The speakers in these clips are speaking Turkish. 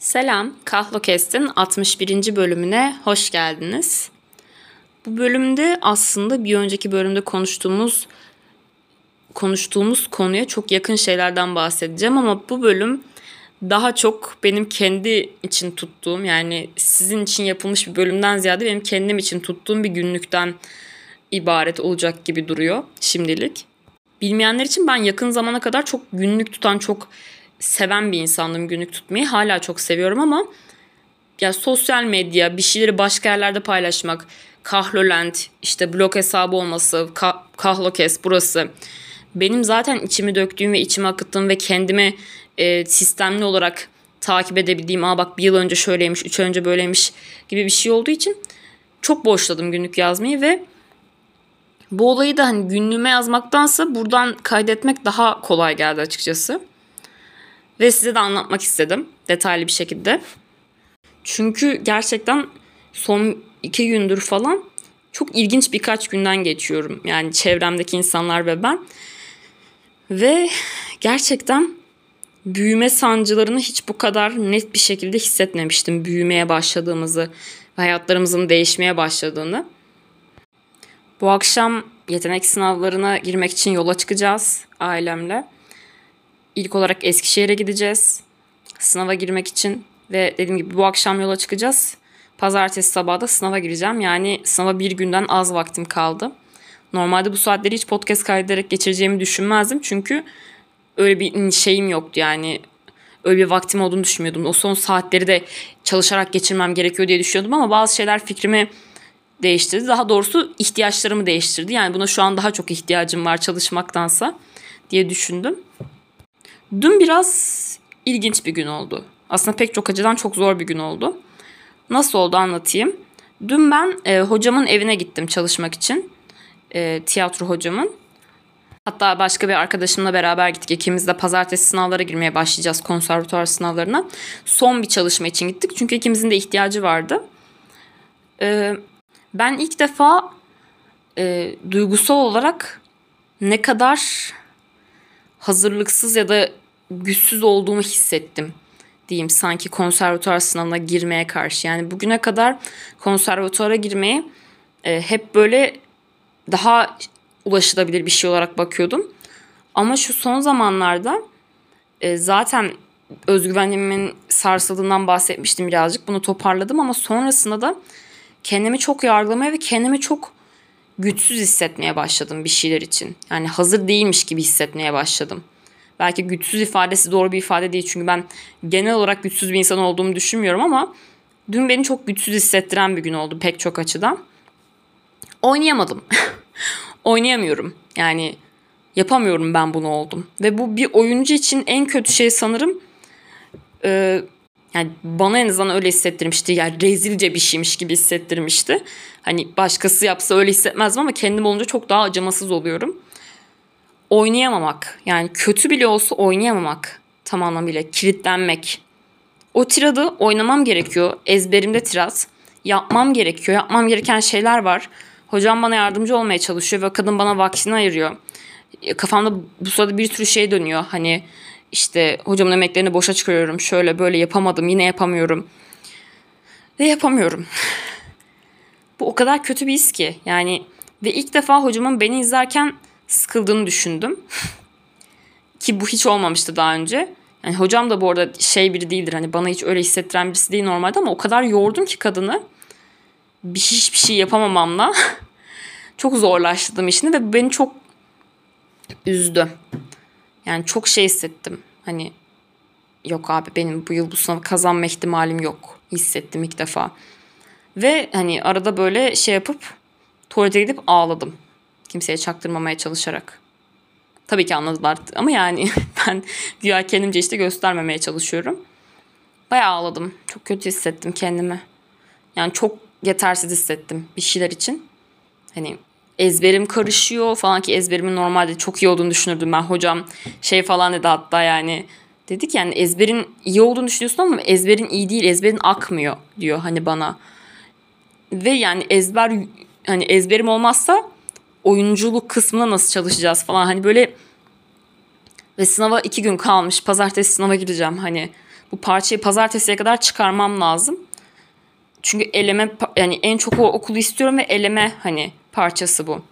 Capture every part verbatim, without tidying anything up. Selam, Kahlo Kest'in altmış birinci bölümüne hoş geldiniz. Bu bölümde aslında bir önceki bölümde konuştuğumuz konuştuğumuz konuya çok yakın şeylerden bahsedeceğim ama bu bölüm daha çok benim kendi için tuttuğum, yani sizin için yapılmış bir bölümden ziyade benim kendim için tuttuğum bir günlükten ibaret olacak gibi duruyor şimdilik. Bilmeyenler için ben yakın zamana kadar çok günlük tutan, çok seven bir insandım günlük tutmayı. Hala çok seviyorum ama ya sosyal medya, bir şeyleri başka yerlerde paylaşmak, Kahlo Land, işte blog hesabı olması, Ka- Kahlo Kest burası. Benim zaten içimi döktüğüm ve içimi akıttığım ve kendimi e, sistemli olarak takip edebildiğim, aa bak bir yıl önce şöyleymiş, üç önce böyleymiş gibi bir şey olduğu için çok boşladım günlük yazmayı ve bu olayı da hani günlüğüme yazmaktansa buradan kaydetmek daha kolay geldi açıkçası. Ve size de anlatmak istedim detaylı bir şekilde. Çünkü gerçekten son iki gündür falan çok ilginç birkaç günden geçiyorum. Yani çevremdeki insanlar ve ben. Ve gerçekten büyüme sancılarını hiç bu kadar net bir şekilde hissetmemiştim. Büyümeye başladığımızı, hayatlarımızın değişmeye başladığını. Bu akşam yetenek sınavlarına girmek için yola çıkacağız ailemle. İlk olarak Eskişehir'e gideceğiz sınava girmek için ve dediğim gibi bu akşam yola çıkacağız. Pazartesi sabahı da sınava gireceğim. Yani sınava bir günden az vaktim kaldı. Normalde bu saatleri hiç podcast kaydederek geçireceğimi düşünmezdim. Çünkü öyle bir şeyim yoktu yani. Öyle bir vaktim olduğunu düşünmüyordum. O son saatleri de çalışarak geçirmem gerekiyor diye düşünüyordum ama bazı şeyler fikrimi değiştirdi. Daha doğrusu ihtiyaçlarımı değiştirdi. Yani buna şu an daha çok ihtiyacım var çalışmaktansa diye düşündüm. Dün biraz ilginç bir gün oldu. Aslında pek çok açıdan çok zor bir gün oldu. Nasıl oldu anlatayım. Dün ben e, hocamın evine gittim çalışmak için. E, tiyatro hocamın. Hatta başka bir arkadaşımla beraber gittik. İkimiz de pazartesi sınavlara girmeye başlayacağız. Konservatuvar sınavlarına. Son bir çalışma için gittik. Çünkü ikimizin de ihtiyacı vardı. E, ben ilk defa e, duygusal olarak ne kadar hazırlıksız ya da güçsüz olduğumu hissettim diyeyim sanki konservatuvar sınavına girmeye karşı. Yani bugüne kadar konservatuvara girmeyi e, hep böyle daha ulaşılabilir bir şey olarak bakıyordum. Ama şu son zamanlarda e, zaten özgüvenimin sarsıldığından bahsetmiştim birazcık. Bunu toparladım ama sonrasında da kendimi çok yargılamaya ve kendimi çok güçsüz hissetmeye başladım bir şeyler için. Yani hazır değilmiş gibi hissetmeye başladım. Belki güçsüz ifadesi doğru bir ifade değil. Çünkü ben genel olarak güçsüz bir insan olduğumu düşünmüyorum ama dün beni çok güçsüz hissettiren bir gün oldu pek çok açıdan. Oynayamadım. Oynayamıyorum. Yani yapamıyorum ben bunu oldum. Ve bu bir oyuncu için en kötü şey sanırım. Ee, yani bana en azından öyle hissettirmişti. Yani rezilce bir şeymiş gibi hissettirmişti. Hani başkası yapsa öyle hissetmezdim ama kendim olunca çok daha acımasız oluyorum. Oynayamamak, yani kötü bile olsa oynayamamak tam anlamıyla, kilitlenmek. O tiradı oynamam gerekiyor, ezberimde tiraz. Yapmam gerekiyor, yapmam gereken şeyler var. Hocam bana yardımcı olmaya çalışıyor ve kadın bana vaktini ayırıyor. Kafamda bu sırada bir sürü şey dönüyor. Hani işte hocamın emeklerini boşa çıkarıyorum, şöyle böyle yapamadım, yine yapamıyorum. Ve yapamıyorum. Bu o kadar kötü bir his ki. Yani ve ilk defa hocamın beni izlerken sıkıldığını düşündüm. Ki bu hiç olmamıştı daha önce. Yani hocam da bu arada şey biri değildir. Hani bana hiç öyle hissettiren birisi değil normalde ama o kadar yordum ki kadını. Bir hiçbir şey yapamamamla çok zorlaştırdım işini ve beni çok üzdü. Yani çok şey hissettim. Hani yok abi benim bu yıl bu sınavı kazanma ihtimalim yok. Hissettim ilk defa. Ve hani arada böyle şey yapıp tuvalete gidip ağladım. Kimseye çaktırmamaya çalışarak. Tabii ki anladılar ama yani ben güya kendimce işte göstermemeye çalışıyorum. Bayağı ağladım. Çok kötü hissettim kendimi. Yani çok yetersiz hissettim bir şeyler için. Hani ezberim karışıyor falan ki ezberimin normalde çok iyi olduğunu düşünürdüm ben. Hocam şey falan dedi hatta yani. Dedi ki yani ezberin iyi olduğunu düşünüyorsun ama ezberin iyi değil, ezberin akmıyor diyor hani bana. Ve yani ezber hani ezberim olmazsa oyunculuk kısmına nasıl çalışacağız falan hani böyle ve sınava iki gün kalmış pazartesi sınava gireceğim hani bu parçayı pazartesiye kadar çıkarmam lazım. Çünkü eleme, yani en çok o okulu istiyorum ve eleme hani parçası bu.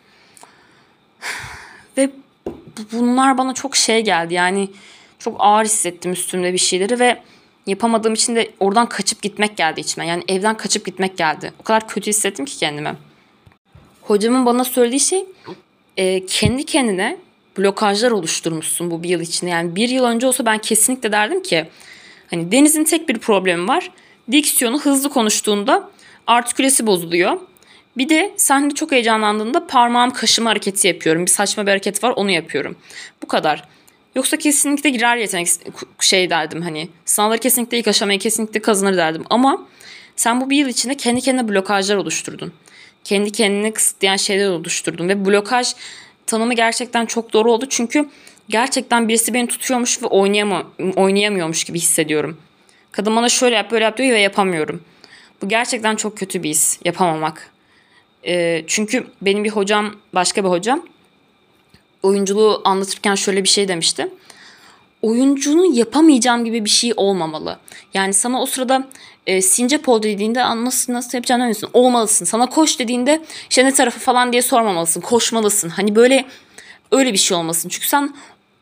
Ve bunlar bana çok şey geldi. Yani çok ağır hissettim üstümde bir şeyleri ve yapamadığım için de oradan kaçıp gitmek geldi içime. Yani evden kaçıp gitmek geldi. O kadar kötü hissettim ki kendime. Hocamın bana söylediği şey, e, kendi kendine blokajlar oluşturmuşsun bu bir yıl içinde. Yani bir yıl önce olsa ben kesinlikle derdim ki hani Deniz'in tek bir problemi var. Diksiyonu hızlı konuştuğunda artikülesi bozuluyor. Bir de sahnede çok heyecanlandığında parmağım kaşıma hareketi yapıyorum. Bir saçma bir hareket var, onu yapıyorum. Bu kadar. Yoksa kesinlikle girer yetenek şey derdim hani. Sınavları kesinlikle ilk aşamayı kesinlikle kazanır derdim. Ama sen bu bir yıl içinde kendi kendine blokajlar oluşturdun. Kendi kendine kısıtlayan şeyler oluşturdun. Ve blokaj tanımı gerçekten çok doğru oldu. Çünkü gerçekten birisi beni tutuyormuş ve oynayam- oynayamıyormuş gibi hissediyorum. Kadın bana şöyle yap böyle yap diyor ve yapamıyorum. Bu gerçekten çok kötü bir his, yapamamak. E, çünkü benim bir hocam, başka bir hocam oyunculuğu anlatırken şöyle bir şey demişti. Oyuncunun yapamayacağım gibi bir şey olmamalı. Yani sana o sırada e, Sincepol dediğinde nasıl nasıl yapacağını bilmiyorsun. Olmalısın. Sana koş dediğinde işte ne tarafı falan diye sormamalısın. Koşmalısın. Hani böyle öyle bir şey olmasın. Çünkü sen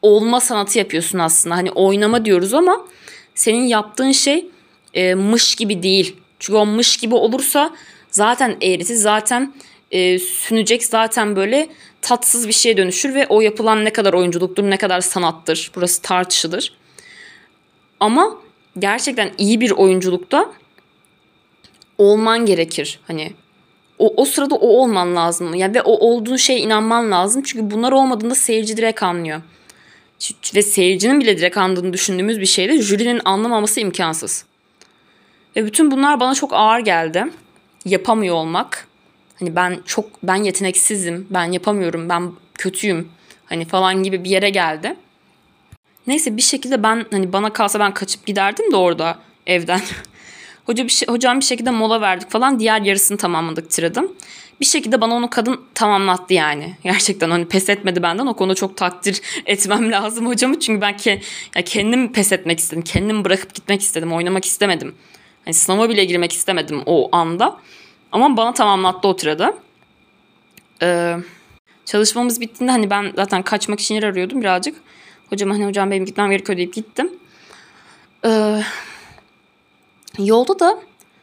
olma sanatı yapıyorsun aslında. Hani oynama diyoruz ama senin yaptığın şey e, mış gibi değil. Çünkü o mış gibi olursa zaten eğreti, zaten e, sünecek, zaten böyle tatsız bir şeye dönüşür ve o yapılan ne kadar oyunculuktur, ne kadar sanattır, burası tartışılır. Ama gerçekten iyi bir oyunculukta olman gerekir. Hani o, o sırada o olman lazım. Yani ve o olduğun şeye inanman lazım. Çünkü bunlar olmadığında seyirci direkt anlıyor. Ve seyircinin bile direkt anladığını düşündüğümüz bir şeyde jürinin anlamaması imkansız. Ve bütün bunlar bana çok ağır geldi. Yapamıyor olmak. Hani ben çok ben yeteneksizim, ben yapamıyorum, ben kötüyüm hani falan gibi bir yere geldi. Neyse bir şekilde ben hani bana kalsa ben kaçıp giderdim de orada evden. Hoca bir şey, hocam bir şekilde mola verdik falan, diğer yarısını tamamladık tiradım. Bir şekilde bana onu kadın tamamlattı yani. Gerçekten hani pes etmedi benden. O konuda çok takdir etmem lazım hocamı. Çünkü ben ke, ya kendim pes etmek istedim. Kendimi bırakıp gitmek istedim. Oynamak istemedim. Hani sınava bile girmek istemedim o anda. Ama bana tamamlattı o tiradı. Ee, çalışmamız bittiğinde hani ben zaten kaçmak için yer arıyordum birazcık. Hocam hani hocam benim gitmem gerekiyor deyip gittim. Ee, yolda da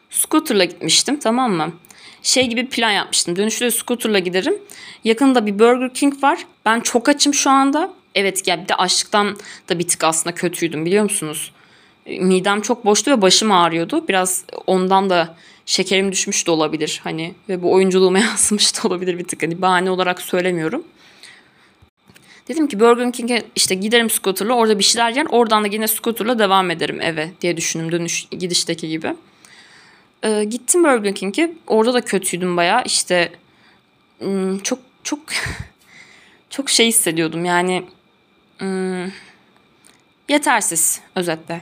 scooter'la gitmiştim, tamam mı? Şey gibi plan yapmıştım. Dönüşte scooter'la giderim. Yakında bir Burger King var. Ben çok açım şu anda. Evet ya, bir de açlıktan da bir tık aslında kötüydüm, biliyor musunuz? Midem çok boştu ve başım ağrıyordu. Biraz ondan da şekerim düşmüş de olabilir hani ve bu oyunculuğuma yansımış da olabilir bir tık. Hani bahane olarak söylemiyorum. Dedim ki Burger King'e işte giderim scooter'la, orada bir şeyler yer. Oradan da yine scooter'la devam ederim eve diye düşündüm, dönüş gidişteki gibi. Ee, gittim Burger King'e. Orada da kötüydüm bayağı. İşte çok çok çok şey hissediyordum. Yani yetersiz özetle.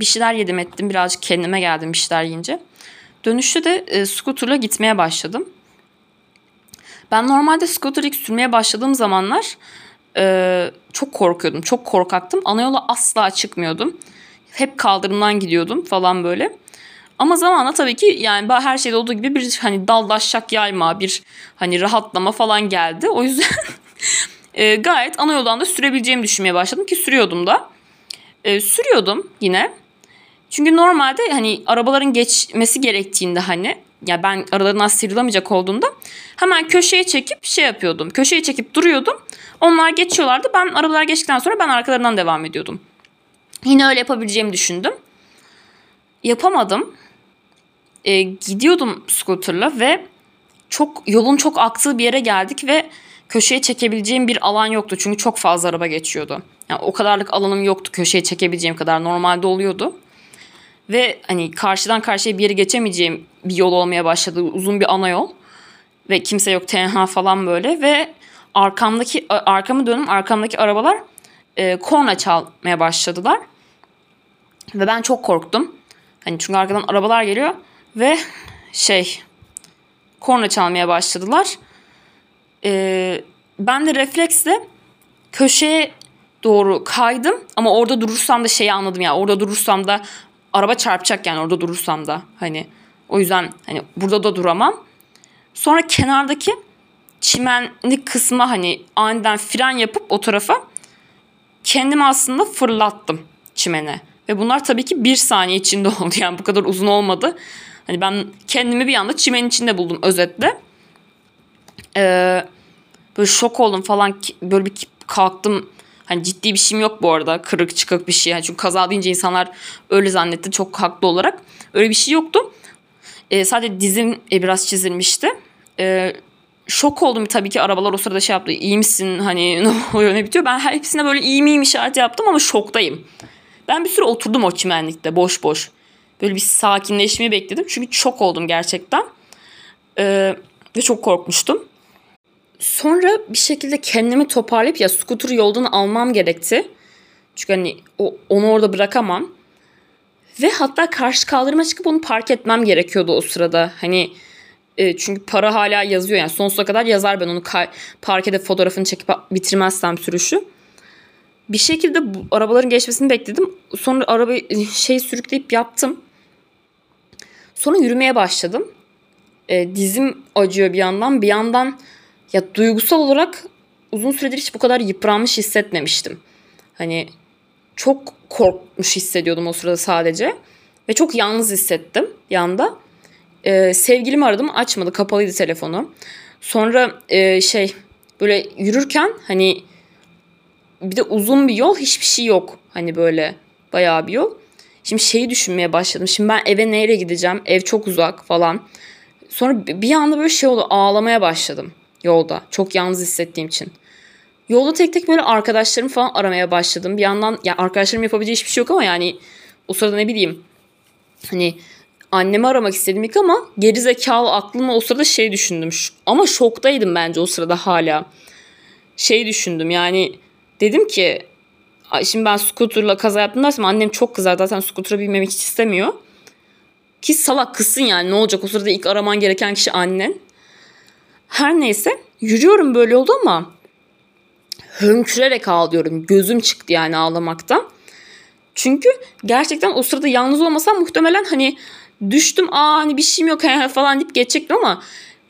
Bir şeyler yedim ettim. Birazcık kendime geldim bir şeyler yiyince. Dönüşte de e, scooter'la gitmeye başladım. Ben normalde scooter ilk sürmeye başladığım zamanlar e, çok korkuyordum. Çok korkaktım. Anayola asla çıkmıyordum. Hep kaldırımdan gidiyordum falan böyle. Ama zamanla tabii ki yani her şeyde olduğu gibi bir hani daldaşşak yayma, bir hani rahatlama falan geldi. O yüzden e, gayet ana yoldan da sürebileceğimi düşünmeye başladım ki sürüyordum da. E, sürüyordum yine. Çünkü normalde hani arabaların geçmesi gerektiğinde hani ya yani ben aralarından sıyrılamayacak olduğunda hemen köşeye çekip şey yapıyordum. Köşeye çekip duruyordum. Onlar geçiyorlardı. Ben arabalar geçtikten sonra ben arkalarından devam ediyordum. Yine öyle yapabileceğimi düşündüm. Yapamadım. E, gidiyordum scooter'la ve çok yolun çok aktığı bir yere geldik ve köşeye çekebileceğim bir alan yoktu. Çünkü çok fazla araba geçiyordu. Yani o kadarlık alanım yoktu köşeye çekebileceğim kadar. Normalde oluyordu. Ve hani karşıdan karşıya bir yere geçemeyeceğim bir yol olmaya başladı. Uzun bir ana yol. Ve kimse yok, tenha falan böyle. Ve arkamdaki arkamı dönüm arkamdaki arabalar e, korna çalmaya başladılar. Ve ben çok korktum. Hani çünkü arkadan arabalar geliyor. Ve şey korna çalmaya başladılar. Ee, ben de refleksle köşeye doğru kaydım. Ama orada durursam da şeyi anladım ya. Orada durursam da araba çarpacak yani, orada durursam da. Hani o yüzden hani burada da duramam. Sonra kenardaki çimenlik kısma hani aniden fren yapıp o tarafa kendimi aslında fırlattım çimene. Ve bunlar tabii ki bir saniye içinde oldu. Yani bu kadar uzun olmadı. Hani ben kendimi bir anda çimenin içinde buldum özetle. Ee, böyle şok oldum falan. Böyle bir kalktım. Hani ciddi bir şeyim yok bu arada. Kırık çıkık bir şey. Yani çünkü kaza deyince insanlar öyle zannetti. Çok haklı olarak. Öyle bir şey yoktu. Ee, sadece dizim biraz çizilmişti. Ee, şok oldum tabii ki. Arabalar o sırada şey yaptı. İyi misin? Hani ne oluyor, ne bitiyor? Ben hepsine böyle iyi miyim işareti yaptım ama şoktayım. Ben bir süre oturdum o çimenlikte boş boş. Böyle bir sakinleşmeyi bekledim. Çünkü şok oldum gerçekten. Ee, ve çok korkmuştum. Sonra bir şekilde kendimi toparlayıp ya skuturu yoldan almam gerekti. Çünkü hani o, onu orada bırakamam. Ve hatta karşı kaldırıma çıkıp onu park etmem gerekiyordu o sırada. Hani e, çünkü para hala yazıyor yani sonsuza kadar yazar ben onu kay- park edip fotoğrafını çekip bitirmezsem sürüşü. Bir şekilde bu, arabaların geçmesini bekledim. Sonra arabayı şey sürükleyip yaptım. Sonra yürümeye başladım. E, dizim acıyor bir yandan. Bir yandan ya duygusal olarak uzun süredir hiç bu kadar yıpranmış hissetmemiştim. Hani çok korkmuş hissediyordum o sırada sadece. Ve çok yalnız hissettim yanda. E, sevgilimi aradım. Açmadı. Kapalıydı telefonu. Sonra e, şey böyle yürürken hani bir de uzun bir yol, hiçbir şey yok. Hani böyle bayağı bir yol. Şimdi şeyi düşünmeye başladım. Şimdi ben eve neyle gideceğim? Ev çok uzak falan. Sonra bir anda böyle şey oldu. Ağlamaya başladım yolda. Çok yalnız hissettiğim için. Yolda tek tek böyle arkadaşlarımı falan aramaya başladım. Bir yandan ya arkadaşlarım yapabileceği hiçbir şey yok ama yani o sırada ne bileyim. Hani annemi aramak istedim ilk ama geri zekalı aklıma o sırada şey düşündüm. Ama şoktaydım bence o sırada hala. Şey düşündüm yani. Dedim ki şimdi ben skuterla kaza yaptım dersem annem çok kızar. Zaten skutera binmemi hiç istemiyor. Ki salak kızsın yani, ne olacak o sırada ilk araman gereken kişi annen. Her neyse yürüyorum böyle oldu ama hönkürerek ağlıyorum. Gözüm çıktı yani ağlamaktan. Çünkü gerçekten o sırada yalnız olmasam muhtemelen hani düştüm aa hani bir şeyim yok falan deyip geçecektim ama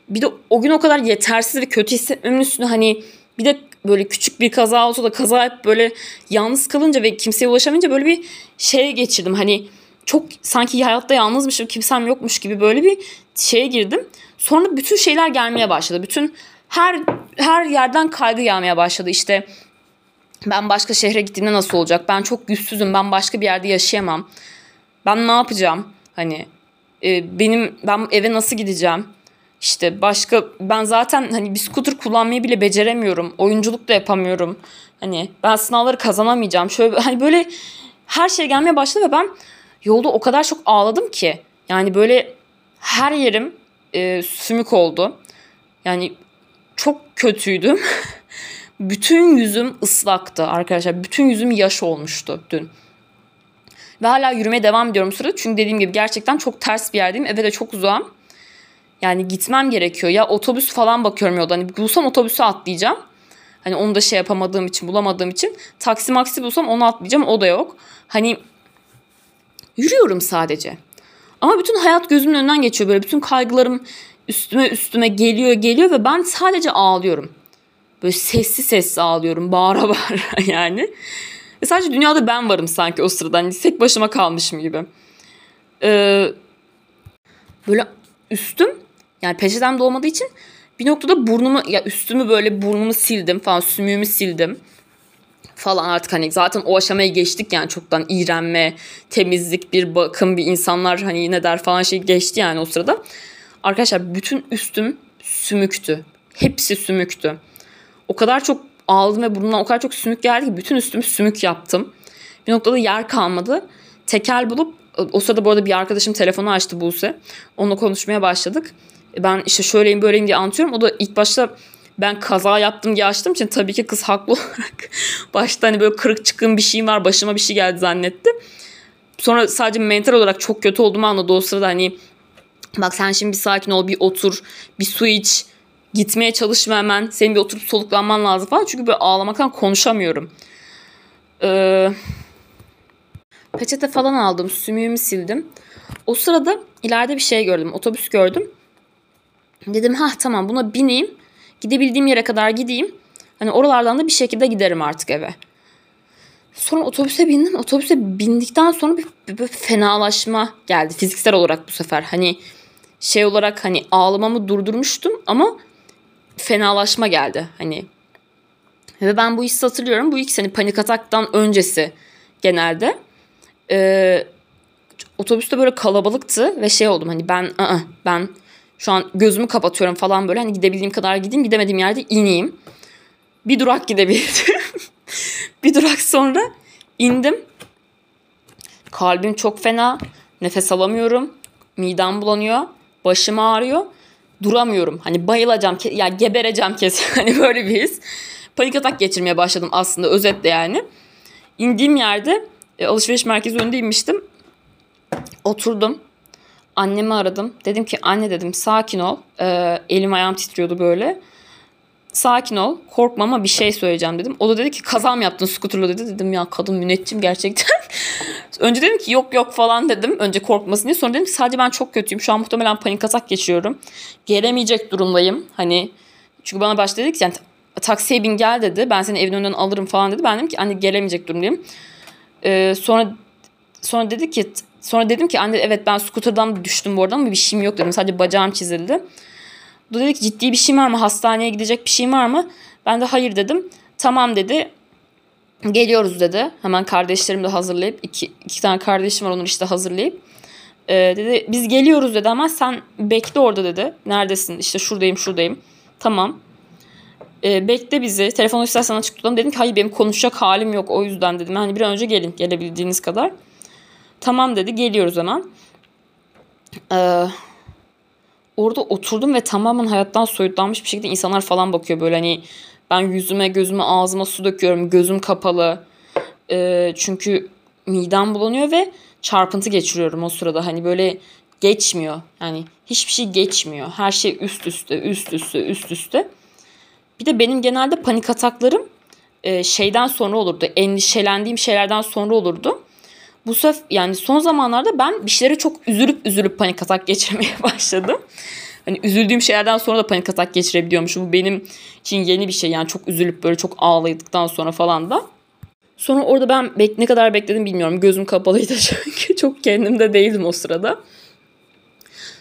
bir de o gün o kadar yetersiz ve kötü hissetmemin üstüne hani bir de böyle küçük bir kaza olsa da kaza hep böyle yalnız kalınca ve kimseye ulaşamayınca böyle bir şeye geçirdim. Hani çok sanki hayatta yalnızmışım, kimsem yokmuş gibi böyle bir şeye girdim. Sonra bütün şeyler gelmeye başladı. Bütün her her yerden kaygı gelmeye başladı. İşte ben başka şehre gittiğimde nasıl olacak? Ben çok güçsüzüm. Ben başka bir yerde yaşayamam. Ben ne yapacağım? Hani e, benim ben eve nasıl gideceğim? İşte başka ben zaten hani bir scooter kullanmayı bile beceremiyorum. Oyunculuk da yapamıyorum. Hani ben sınavları kazanamayacağım. Şöyle hani böyle her şey gelmeye başladı ve ben yolda o kadar çok ağladım ki. Yani böyle her yerim e, sümük oldu. Yani çok kötüydüm. Bütün yüzüm ıslaktı arkadaşlar. Bütün yüzüm yaş olmuştu dün. Ve hala yürümeye devam ediyorum sırada. Çünkü dediğim gibi gerçekten çok ters bir yerdeyim. Eve de çok uzağım. Yani gitmem gerekiyor. Ya otobüs falan bakıyorum yolda. Hani bulsam otobüse atlayacağım. Hani onu da şey yapamadığım için, bulamadığım için. Taksi maksi bulsam onu atlayacağım. O da yok. Hani yürüyorum sadece. Ama bütün hayat gözümün önünden geçiyor. Böyle bütün kaygılarım üstüme üstüme geliyor geliyor ve ben sadece ağlıyorum. Böyle sessiz sessiz ağlıyorum. Bağıra bağıra yani. Ve sadece dünyada ben varım sanki o sırada. Hani tek başıma kalmışım gibi. Ee, böyle üstüm yani peçetem de olmadığı için bir noktada burnumu ya üstümü böyle burnumu sildim falan, sümüğümü sildim falan artık hani zaten o aşamaya geçtik yani çoktan iğrenme, temizlik, bir bakım, bir insanlar hani ne der falan şey geçti yani o sırada. Arkadaşlar bütün üstüm sümüktü. Hepsi sümüktü. O kadar çok ağladım ve burnumdan o kadar çok sümük geldi ki bütün üstümü sümük yaptım. Bir noktada yer kalmadı. Tekel bulup o sırada bu arada bir arkadaşım telefonu açtı, Buse. Onunla konuşmaya başladık. Ben işte şöyleyim böyleyim diye anlatıyorum. O da ilk başta ben kaza yaptım diye açtığım için tabii ki kız haklı olarak başta hani böyle kırık çıkın bir şeyim var, başıma bir şey geldi zannetti. Sonra sadece mental olarak çok kötü olduğumu anladı o sırada. Hani bak sen şimdi bir sakin ol, bir otur, bir su iç, gitmeye çalışma hemen. Senin bir oturup soluklanman lazım falan. Çünkü böyle ağlamaktan konuşamıyorum. Ee, peçete falan aldım. Sümüğümü sildim. O sırada ileride bir şey gördüm. Otobüs gördüm. Dedim ha tamam buna bineyim. Gidebildiğim yere kadar gideyim. Hani oralardan da bir şekilde giderim artık eve. Sonra otobüse bindim. Otobüse bindikten sonra bir, bir, bir fenalaşma geldi. Fiziksel olarak bu sefer. Hani şey olarak hani ağlamamı durdurmuştum ama fenalaşma geldi. Hani ve ben bu hissi hatırlıyorum. Bu ilk sene panik ataktan öncesi genelde. Ee, otobüste böyle kalabalıktı ve şey oldum hani ben ı-ı, ben şu an gözümü kapatıyorum falan böyle hani gidebildiğim kadar gideyim, gidemediğim yerde ineyim. Bir durak gidebildim. Bir durak sonra indim. Kalbim çok fena. Nefes alamıyorum. Midem bulanıyor. Başım ağrıyor. Duramıyorum. Hani bayılacağım. Ya gebereceğim kesin. Hani böyle bir his. Panik atak geçirmeye başladım aslında. Özetle yani. İndiğim yerde alışveriş merkezi önünde inmiştim. Oturdum. Annemi aradım. Dedim ki anne dedim sakin ol. Ee, elim ayağım titriyordu böyle. Sakin ol. Korkma ama bir şey söyleyeceğim dedim. O da dedi ki kaza mı yaptın skuterla dedi. Dedim ya kadın müneccim gerçekten. Önce dedim ki yok yok falan dedim. Önce korkmasın diye. Sonra dedim ki sadece ben çok kötüyüm. Şu an muhtemelen panik atak geçiriyorum. Gelemeyecek durumdayım. Hani çünkü bana başta dedi ki yani taksiye bin gel dedi. Ben seni evin önünden alırım falan dedi. Ben dedim ki anne gelemeyecek durumdayım. Ee, sonra sonra dedi ki sonra dedim ki anne evet ben skuterdan düştüm bu arada ama bir şeyim yok dedim. Sadece bacağım çizildi. O dedi ki ciddi bir şey var mı? Hastaneye gidecek bir şey var mı? Ben de hayır dedim. Tamam dedi. Geliyoruz dedi. Hemen kardeşlerimi de hazırlayıp. iki, iki tane kardeşim var onları işte hazırlayıp. Ee, dedi biz geliyoruz dedi ama sen bekle orada dedi. Neredesin? İşte şuradayım şuradayım. Tamam. Ee, bekle bizi. Telefonu istersen açık tutalım. Dedim ki hayır benim konuşacak halim yok. O yüzden dedim. Hani bir an önce gelin. Gelebildiğiniz kadar. Tamam dedi. Geliyoruz hemen. Eee... Orada oturdum ve tamamen hayattan soyutlanmış bir şekilde insanlar falan bakıyor böyle hani ben yüzüme, gözüme, ağzıma su döküyorum. Gözüm kapalı. Ee, çünkü midem bulanıyor ve çarpıntı geçiriyorum o sırada. Hani böyle geçmiyor. Yani hiçbir şey geçmiyor. Her şey üst üste, üst üste, üst üste. Bir de benim genelde panik ataklarım e, şeyden sonra olurdu. Endişelendiğim şeylerden sonra olurdu. Bu sefer yani son zamanlarda ben bir şeylere çok üzülüp üzülüp panik atak geçirmeye başladım. Hani üzüldüğüm şeylerden sonra da panik atak geçirebiliyormuşum. Bu benim için yeni bir şey yani çok üzülüp böyle çok ağladıktan sonra falan da. Sonra orada ben ne kadar bekledim bilmiyorum. Gözüm kapalıydı çünkü çok kendimde değildim o sırada.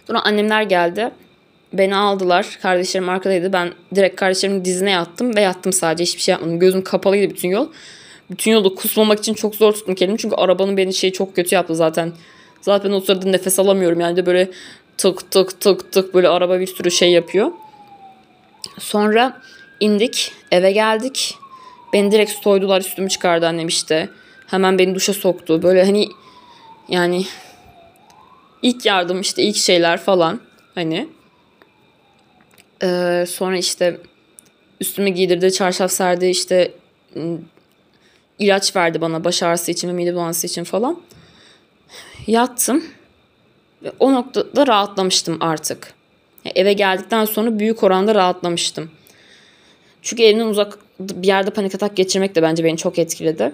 Sonra annemler geldi. Beni aldılar. Kardeşlerim arkadaydı. Ben direkt kardeşlerimin dizine yattım ve yattım sadece hiçbir şey yapmadım. Gözüm kapalıydı bütün yol. Bütün yolu kusmamak için çok zor tuttum kendimi. Çünkü arabanın beni şeyi çok kötü yaptı zaten. Zaten o sırada nefes alamıyorum. Yani de böyle tık tık tık tık böyle araba bir sürü şey yapıyor. Sonra indik. Eve geldik. Beni direkt soydular. Üstümü çıkardı annem işte. Hemen beni duşa soktu. Böyle hani yani ilk yardım işte ilk şeyler falan. Hani. Ee, sonra işte üstümü giydirdi. Çarşaf serdi işte. İlaç verdi bana baş ağrısı için ve mide bulantısı için falan. Yattım. Ve o noktada rahatlamıştım artık. Yani eve geldikten sonra büyük oranda rahatlamıştım. Çünkü evden uzak bir yerde panik atak geçirmek de bence beni çok etkiledi.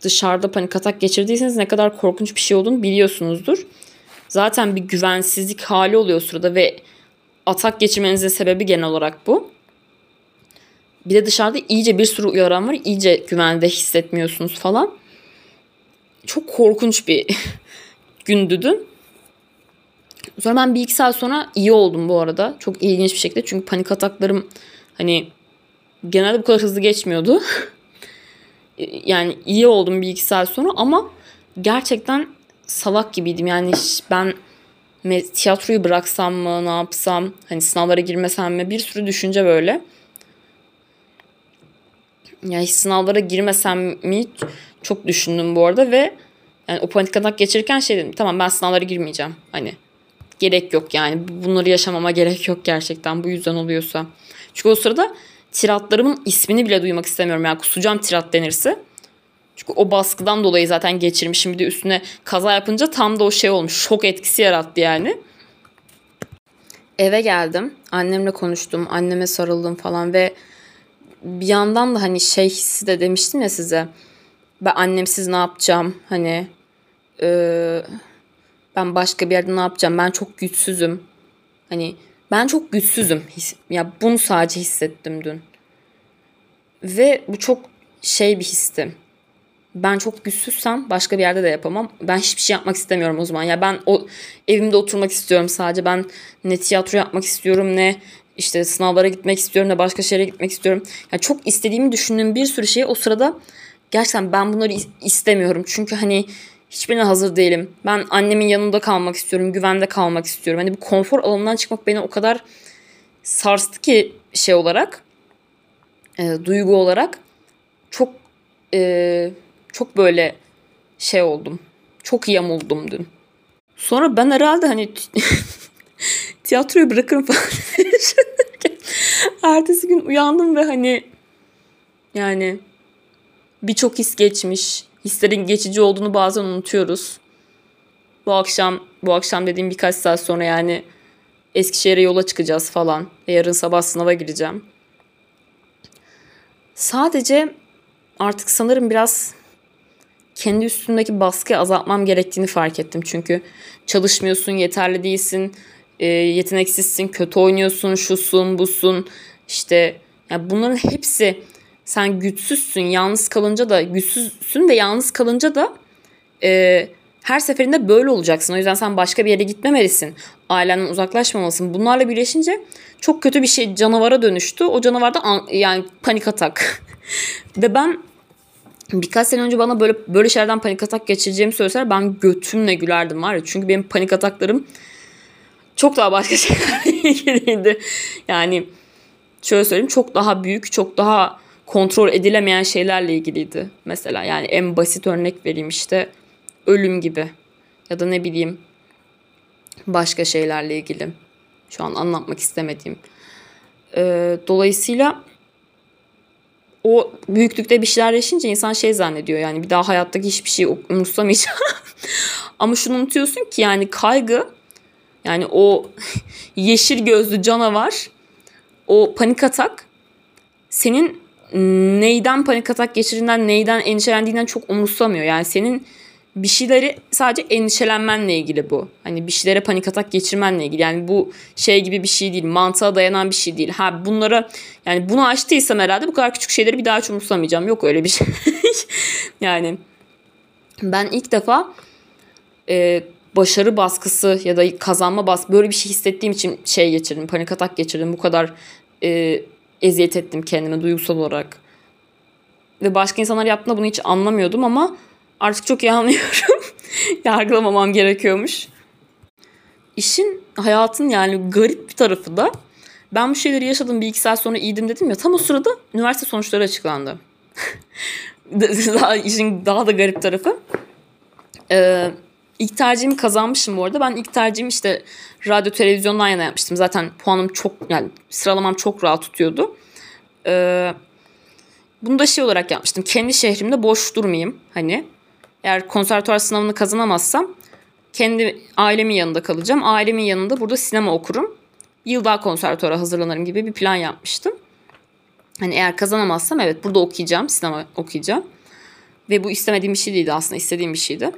Dışarıda panik atak geçirdiyseniz ne kadar korkunç bir şey olduğunu biliyorsunuzdur. Zaten bir güvensizlik hali oluyor sırada ve atak geçirmenizin sebebi genel olarak bu. Bir de dışarıda iyice bir sürü uyaran var. İyice güvende hissetmiyorsunuz falan. Çok korkunç bir gündü dün. Sonra ben bir iki saat sonra iyi oldum bu arada. Çok ilginç bir şekilde. Çünkü panik ataklarım hani genelde bu kadar hızlı geçmiyordu. Yani iyi oldum bir iki saat sonra ama gerçekten salak gibiydim. Yani ben tiyatroyu bıraksam mı, ne yapsam, hani sınavlara girmesem mi bir sürü düşünce böyle. Yani sınavlara girmesem mi çok düşündüm bu arada ve yani o panik atak geçirirken şey dedim tamam ben sınavlara girmeyeceğim hani gerek yok yani bunları yaşamama gerek yok gerçekten bu yüzden oluyorsa. Çünkü o sırada tiratlarımın ismini bile duymak istemiyorum yani kusacağım tirat denirse. Çünkü o baskıdan dolayı zaten geçirmişim bir de üstüne kaza yapınca tam da o şey olmuş şok etkisi yarattı yani. Eve geldim annemle konuştum anneme sarıldım falan ve bir yandan da hani şey hissi de demiştim ya size ben annemsiz ne yapacağım? Hani e, ben başka bir yerde ne yapacağım? Ben çok güçsüzüm. Hani ben çok güçsüzüm. Ya bunu sadece hissettim dün. Ve bu çok şey bir histi. Ben çok güçsüzsem başka bir yerde de yapamam. Ben hiçbir şey yapmak istemiyorum o zaman. Ya ben o evimde oturmak istiyorum sadece. Ben ne tiyatro yapmak istiyorum, ne işte sınavlara gitmek istiyorum, ne başka şeylere gitmek istiyorum. Yani çok istediğimi düşündüğüm bir sürü şey o sırada gerçekten ben bunları istemiyorum. Çünkü hani hiçbirine hazır değilim. Ben annemin yanında kalmak istiyorum, güvende kalmak istiyorum. Hani bu konfor alanından çıkmak beni o kadar sarstı ki şey olarak, e, duygu olarak çok e, çok böyle şey oldum. Çok yamuldum dün. Sonra ben herhalde hani tiyatroyu bırakırım falan. Ertesi gün uyandım ve hani yani birçok his geçmiş. Hislerin geçici olduğunu bazen unutuyoruz. Bu akşam, bu akşam dediğim birkaç saat sonra yani Eskişehir'e yola çıkacağız falan. Ve yarın sabah sınava gireceğim. Sadece artık sanırım biraz kendi üstümdeki baskıyı azaltmam gerektiğini fark ettim. Çünkü çalışmıyorsun, yeterli değilsin, yeteneksizsin, kötü oynuyorsun, şusun, busun. İşte yani bunların hepsi... Sen güçsüzsün, yalnız kalınca da güçsüzsün ve yalnız kalınca da e, her seferinde böyle olacaksın. O yüzden sen başka bir yere gitmemelisin. Ailenden uzaklaşmamalısın. Bunlarla birleşince çok kötü bir şey canavara dönüştü. O canavarda an, yani panik atak. Ve ben birkaç sene önce bana böyle böyle şeylerden panik atak geçireceğimi söyleseler ben götümle gülerdim var ya. Çünkü benim panik ataklarım çok daha başka şeylerle ilgiliydi. Yani şöyle söyleyeyim, çok daha büyük, çok daha kontrol edilemeyen şeylerle ilgiliydi. Mesela yani en basit örnek vereyim işte ölüm gibi ya da ne bileyim başka şeylerle ilgili. Şu an anlatmak istemediğim. Ee, dolayısıyla o büyüklükte bir şeyler yaşayınca insan şey zannediyor yani bir daha hayattaki hiçbir şey umursamayacağım. Ama şunu unutuyorsun ki yani kaygı yani o yeşil gözlü canavar o panik atak senin neyden panik atak geçirinden, neyden endişelendiğinden çok umursamıyor. Yani senin bir şeyleri sadece endişelenmenle ilgili bu. Hani bir şeylere panik atak geçirmenle ilgili. Yani bu şey gibi bir şey değil. Mantığa dayanan bir şey değil. Ha bunlara yani bunu aştıysam herhalde bu kadar küçük şeyleri bir daha hiç umursamayacağım. Yok öyle bir şey. Yani ben ilk defa e, başarı baskısı ya da kazanma baskısı böyle bir şey hissettiğim için şey geçirdim. Panik atak geçirdim. Bu kadar e, eziyet ettim kendime duygusal olarak. Ve başka insanlar yaptığında bunu hiç anlamıyordum ama artık çok iyi anlıyorum. Yargılamamam gerekiyormuş. İşin, hayatın yani garip bir tarafı da ben bu şeyleri yaşadım bir iki saat sonra iyiydim dedim ya tam o sırada üniversite sonuçları açıklandı. daha, işin daha da garip tarafı. Ee, ilk tercihimi kazanmışım bu arada. Ben ilk tercihimi işte radyo televizyondan yana yapmıştım. Zaten puanım çok yani sıralamam çok rahat tutuyordu. Ee, bunu da şey olarak yapmıştım. Kendi şehrimde boş durmayayım. Hani eğer konservatuvar sınavını kazanamazsam kendi ailemin yanında kalacağım. Ailemin yanında burada sinema okurum. Bir yıl daha konservatuvara hazırlanırım gibi bir plan yapmıştım. Hani eğer kazanamazsam evet burada okuyacağım. Sinema okuyacağım. Ve bu istemediğim bir şey değildi aslında. İstediğim bir şeydi.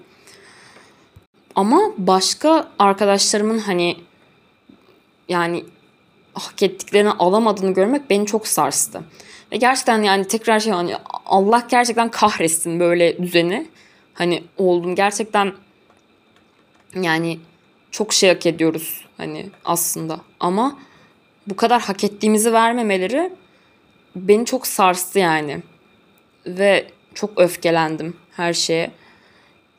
Ama başka arkadaşlarımın hani yani hak ettiklerini alamadığını görmek beni çok sarstı. Ve gerçekten yani tekrar şey hani Allah gerçekten kahretsin böyle düzeni. Hani oldum gerçekten yani çok şey hak ediyoruz hani aslında. Ama bu kadar hak ettiğimizi vermemeleri beni çok sarstı yani. Ve çok öfkelendim her şeye.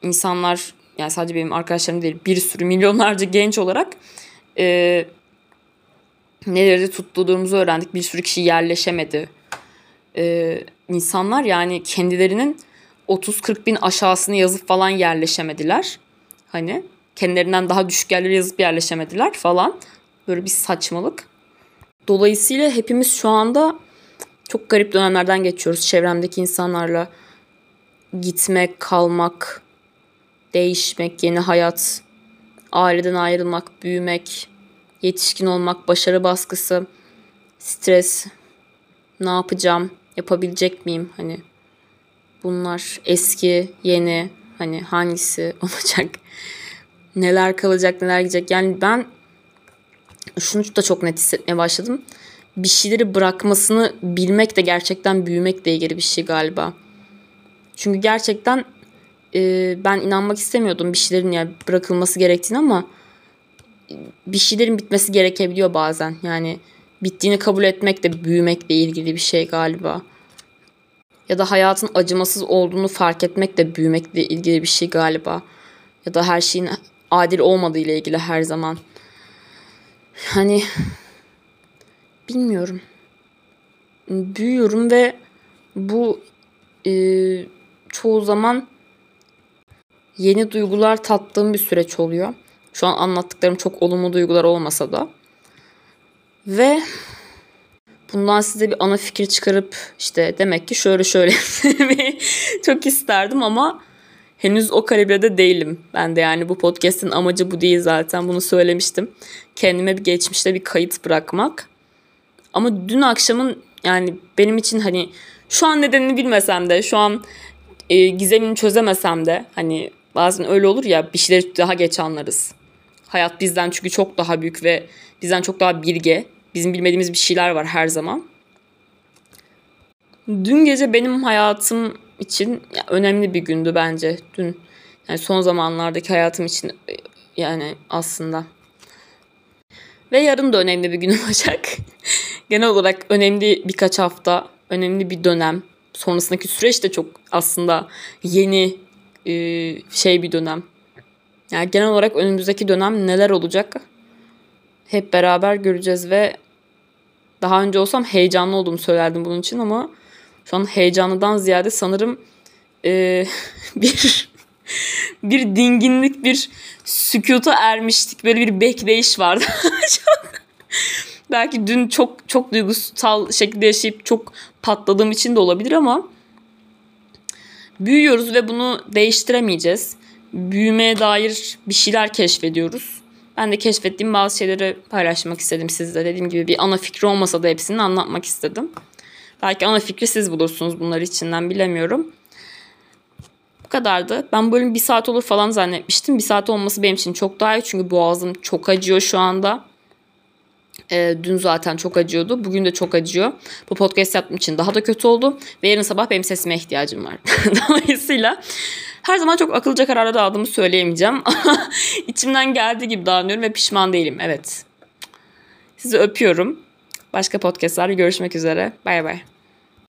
İnsanlar... Yani sadece benim arkadaşlarım değil bir sürü milyonlarca genç olarak e, neleri tuttuğumuzu öğrendik. Bir sürü kişi yerleşemedi. E, insanlar yani kendilerinin otuz kırk bin aşağısını yazıp falan yerleşemediler. Hani kendilerinden daha düşük yerleri yazıp yerleşemediler falan. Böyle bir saçmalık. Dolayısıyla hepimiz şu anda çok garip dönemlerden geçiyoruz. Çevremdeki insanlarla gitmek, kalmak... Değişmek, yeni hayat, aileden ayrılmak, büyümek, yetişkin olmak, başarı baskısı, stres, ne yapacağım, yapabilecek miyim? Hani Bunlar eski, yeni, hani hangisi olacak, neler kalacak, neler gidecek. Yani ben şunu da çok net hissetmeye başladım. Bir şeyleri bırakmasını bilmek de gerçekten büyümekle ilgili bir şey galiba. Çünkü gerçekten e, ben inanmak istemiyordum bir şeylerin yani bırakılması gerektiğini, ama bir şeylerin bitmesi gerekebiliyor bazen. Yani bittiğini kabul etmek de büyümekle ilgili bir şey galiba. Ya da hayatın acımasız olduğunu fark etmek de büyümekle ilgili bir şey galiba. Ya da her şeyin adil olmadığı ile ilgili her zaman. Hani bilmiyorum. Büyüyorum ve bu e, çoğu zaman yeni duygular tattığım bir süreç oluyor. Şu an anlattıklarım çok olumlu duygular olmasa da. Ve bundan size bir ana fikir çıkarıp işte demek ki şöyle şöyle çok isterdim ama henüz o kalibrede değilim. Ben de yani bu podcast'in amacı bu değil zaten. Bunu söylemiştim. Kendime bir geçmişte bir kayıt bırakmak. Ama dün akşamın yani benim için hani şu an nedenini bilmesem de, şu an e, gizemini çözemesem de, hani bazen öyle olur ya, bir şeyleri daha geç anlarız. Hayat bizden çünkü çok daha büyük ve bizden çok daha bilge. Bizim bilmediğimiz bir şeyler var her zaman. Dün gece benim hayatım için önemli bir gündü bence. Dün yani son zamanlardaki hayatım için yani aslında. Ve yarın da önemli bir gün olacak. Genel olarak önemli birkaç hafta, önemli bir dönem. Sonrasındaki süreç de çok aslında yeni şey bir dönem. Yani genel olarak önümüzdeki dönem neler olacak hep beraber göreceğiz ve daha önce olsam heyecanlı olduğumu söylerdim bunun için, ama şu an heyecanlıdan ziyade sanırım e, bir bir dinginlik, bir sükuta ermiştik. Böyle bir bekleyiş vardı. Belki dün çok çok duygusal şekilde yaşayıp çok patladığım için de olabilir, ama büyüyoruz ve bunu değiştiremeyeceğiz. Büyümeye dair bir şeyler keşfediyoruz. Ben de keşfettiğim bazı şeyleri paylaşmak istedim sizle. Dediğim gibi bir ana fikri olmasa da hepsini anlatmak istedim. Belki ana fikri siz bulursunuz bunları içinden, bilemiyorum. Bu kadardı. Ben bölüm bir saat olur falan zannetmiştim. Bir saat olması benim için çok daha iyi. Çünkü boğazım çok acıyor şu anda. E, dün zaten çok acıyordu. Bugün de çok acıyor. Bu podcast yaptığım için daha da kötü oldu. Ve yarın sabah benim sesime ihtiyacım var. Dolayısıyla her zaman çok akıllıca kararlar aldığımı söyleyemeyeceğim. İçimden geldiği gibi davranıyorum ve pişman değilim. Evet. Sizi öpüyorum. Başka podcastlarda görüşmek üzere. Bay bay.